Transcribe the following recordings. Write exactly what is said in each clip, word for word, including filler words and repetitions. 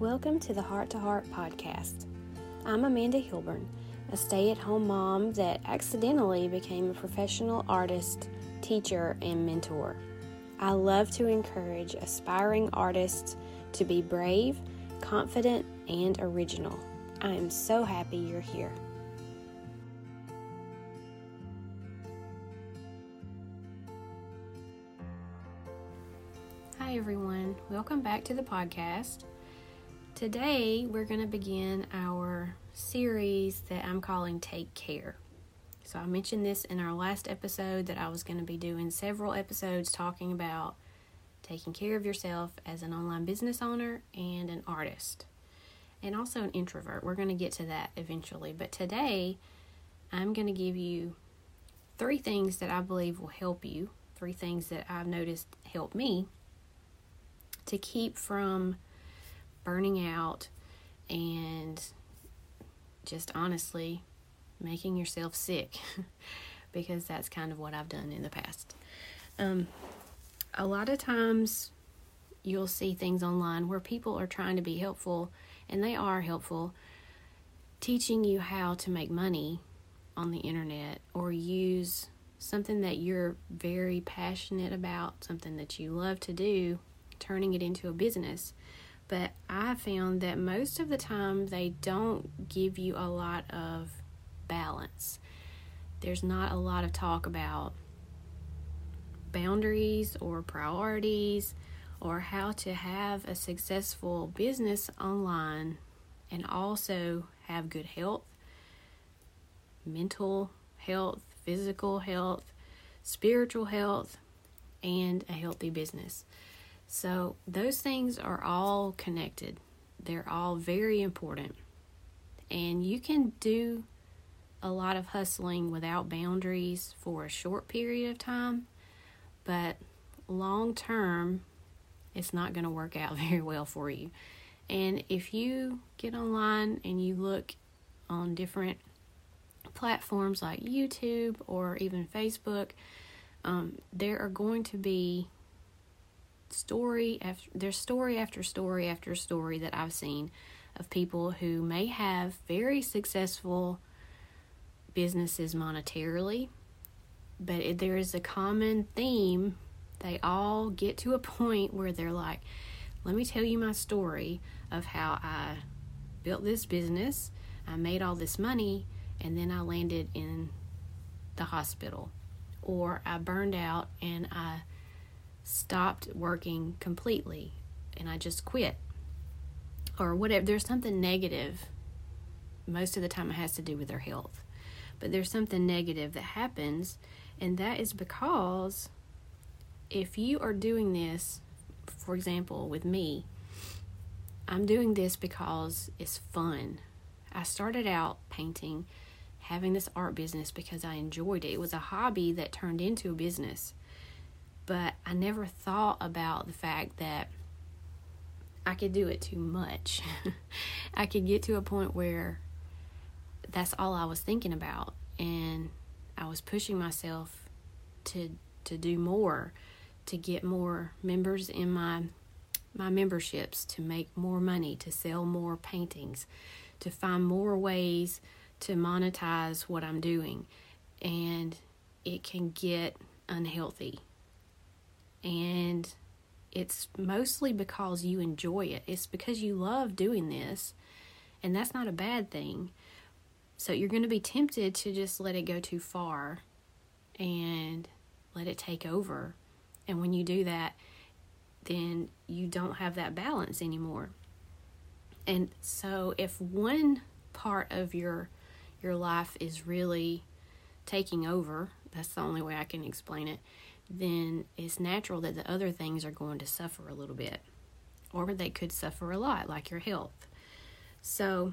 Welcome to the Heart to Heart Podcast. I'm Amanda Hilburn, a stay-at-home mom that accidentally became a professional artist, teacher, and mentor. I love to encourage aspiring artists to be brave, confident, and original. I am so happy you're here. Hi everyone, welcome back to the podcast. Today, we're going to begin our series that I'm calling Take Care. So I mentioned this in our last episode that I was going to be doing several episodes talking about taking care of yourself as an online business owner and an artist, and also an introvert. We're going to get to that eventually. But today, I'm going to give you three things that I believe will help you, three things that I've noticed help me to keep from burning out and just honestly making yourself sick because that's kind of what I've done in the past. Um, a lot of times you'll see things online where people are trying to be helpful, and they are helpful, teaching you how to make money on the internet or use something that you're very passionate about, something that you love to do, turning it into a business. But I found that most of the time they don't give you a lot of balance. There's not a lot of talk about boundaries or priorities or how to have a successful business online and also have good health, mental health, physical health, spiritual health, and a healthy business. So those things are all connected. They're all very important. And you can do a lot of hustling without boundaries for a short period of time, but long term, it's not going to work out very well for you. And if you get online and you look on different platforms like YouTube or even Facebook, um, there are going to be story after there's story after story after story that I've seen of people who may have very successful businesses monetarily, but it, there is a common theme. They all get to a point where they're like, let me tell you my story of how I built this business, I made all this money, and then I landed in the hospital, or I burned out and I stopped working completely and I just quit, or whatever. There's something negative. Most of the time it has to do with their health, but there's something negative that happens, and that is because if you are doing this, for example, with me, I'm doing this because it's fun. I started out painting, having this art business because I enjoyed it. It was a hobby that turned into a business. But I never thought about the fact that I could do it too much. I could get to a point where that's all I was thinking about. And I was pushing myself to to do more, to get more members in my my memberships, to make more money, to sell more paintings, to find more ways to monetize what I'm doing. And it can get unhealthy. And it's mostly because you enjoy it. It's because you love doing this, and that's not a bad thing. So you're going to be tempted to just let it go too far and let it take over. And when you do that, then you don't have that balance anymore. And so if one part of your your life is really taking over, that's the only way I can explain it, then it's natural that the other things are going to suffer a little bit, or they could suffer a lot, like your health. So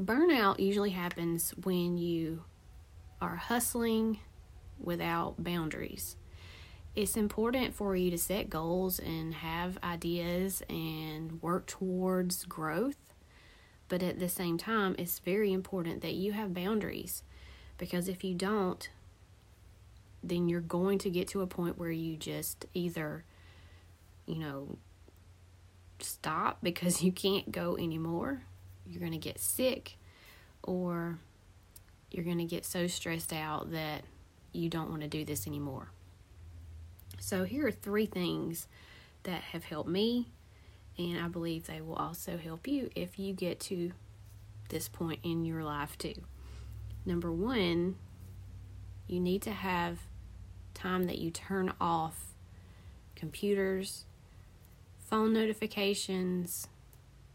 burnout usually happens when you are hustling without boundaries. It's important for you to set goals and have ideas and work towards growth, but at the same time, it's very important that you have boundaries, because if you don't, then you're going to get to a point where you just either, you know, stop because you can't go anymore. You're going to get sick, or you're going to get so stressed out that you don't want to do this anymore. So here are three things that have helped me, and I believe they will also help you if you get to this point in your life too. Number one, you need to have time that you turn off computers, phone notifications.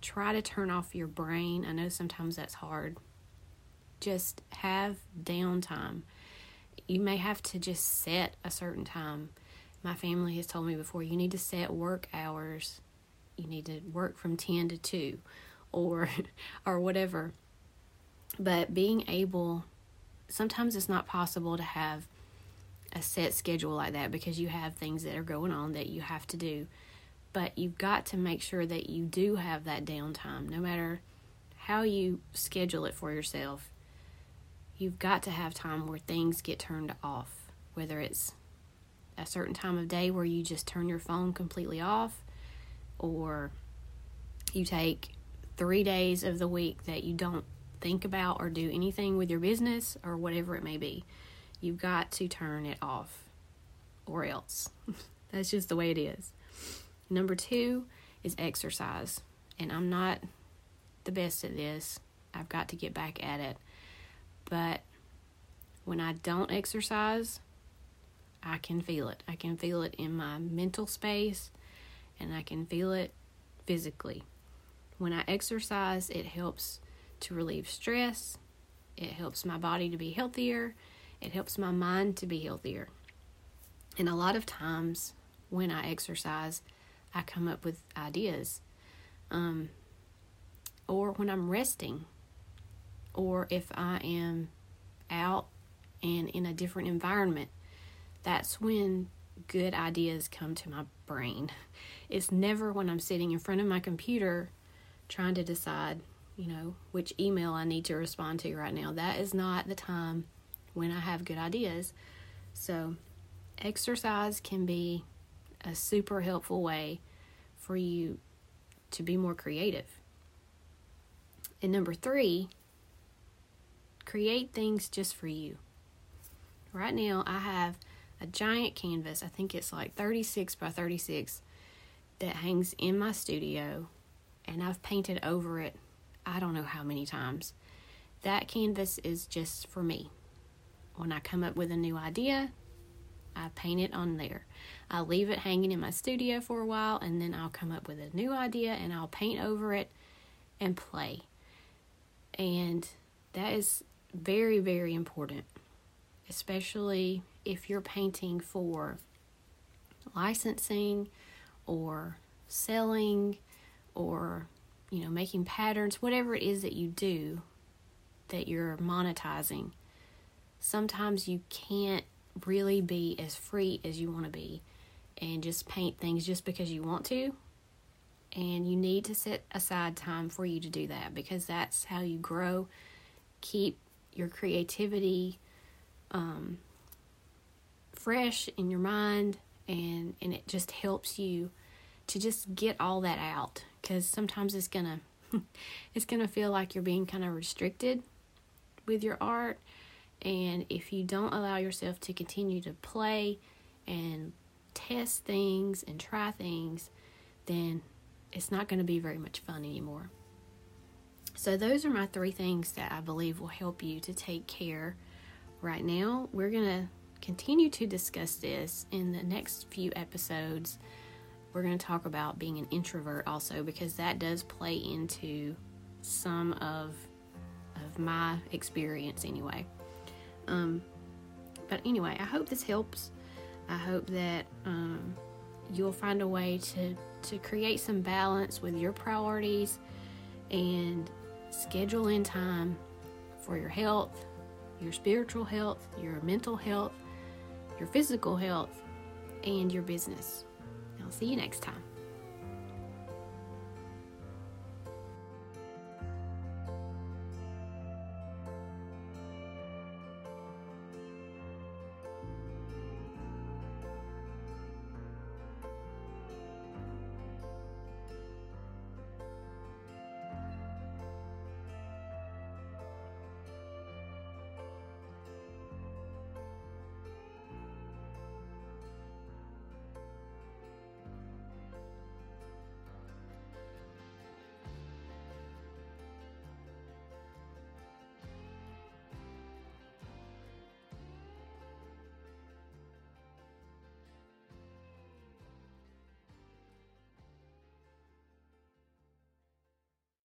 Try to turn off your brain. I know sometimes that's hard. Just have downtime. You may have to just set a certain time. My family has told me before, you need to set work hours. You need to work from ten to two or or whatever. But being able, sometimes it's not possible to have a set schedule like that because you have things that are going on that you have to do. But you've got to make sure that you do have that downtime. No matter how you schedule it for yourself, you've got to have time where things get turned off, whether it's a certain time of day where you just turn your phone completely off, or you take three days of the week that you don't think about or do anything with your business or whatever it may be. You've got to turn it off, or else. That's just the way it is. Number two is exercise. And I'm not the best at this. I've got to get back at it. But when I don't exercise, I can feel it. I can feel it in my mental space, and I can feel it physically. When I exercise, it helps to relieve stress. It helps my body to be healthier. It helps my mind to be healthier. And a lot of times when I exercise, I come up with ideas. Um, or when I'm resting, or if I am out and in a different environment, that's when good ideas come to my brain. It's never when I'm sitting in front of my computer trying to decide, you know, which email I need to respond to right now. That is not the time when I have good ideas. So exercise can be a super helpful way for you to be more creative. And number three, create things just for you. Right now I have a giant canvas, I think it's like thirty-six by thirty-six, that hangs in my studio, and I've painted over it I don't know how many times. That canvas is just for me. When I come up with a new idea, I paint it on there. I leave it hanging in my studio for a while, and then I'll come up with a new idea and I'll paint over it and play. And that is very, very important, especially if you're painting for licensing or selling, or, you know, making patterns, whatever it is that you do that you're monetizing. Sometimes you can't really be as free as you want to be and just paint things just because you want to. And you need to set aside time for you to do that, because that's how you grow. Keep your creativity um fresh in your mind, and and it just helps you to just get all that out, because sometimes it's gonna it's gonna feel like you're being kind of restricted with your art. And if you don't allow yourself to continue to play and test things and try things, then it's not going to be very much fun anymore. So those are my three things that I believe will help you to take care right now. We're going to continue to discuss this in the next few episodes. We're going to talk about being an introvert also, because that does play into some of, of my experience anyway. Um, but anyway, I hope this helps. I hope that um, you'll find a way to, to create some balance with your priorities and schedule in time for your health, your spiritual health, your mental health, your physical health, and your business. I'll see you next time.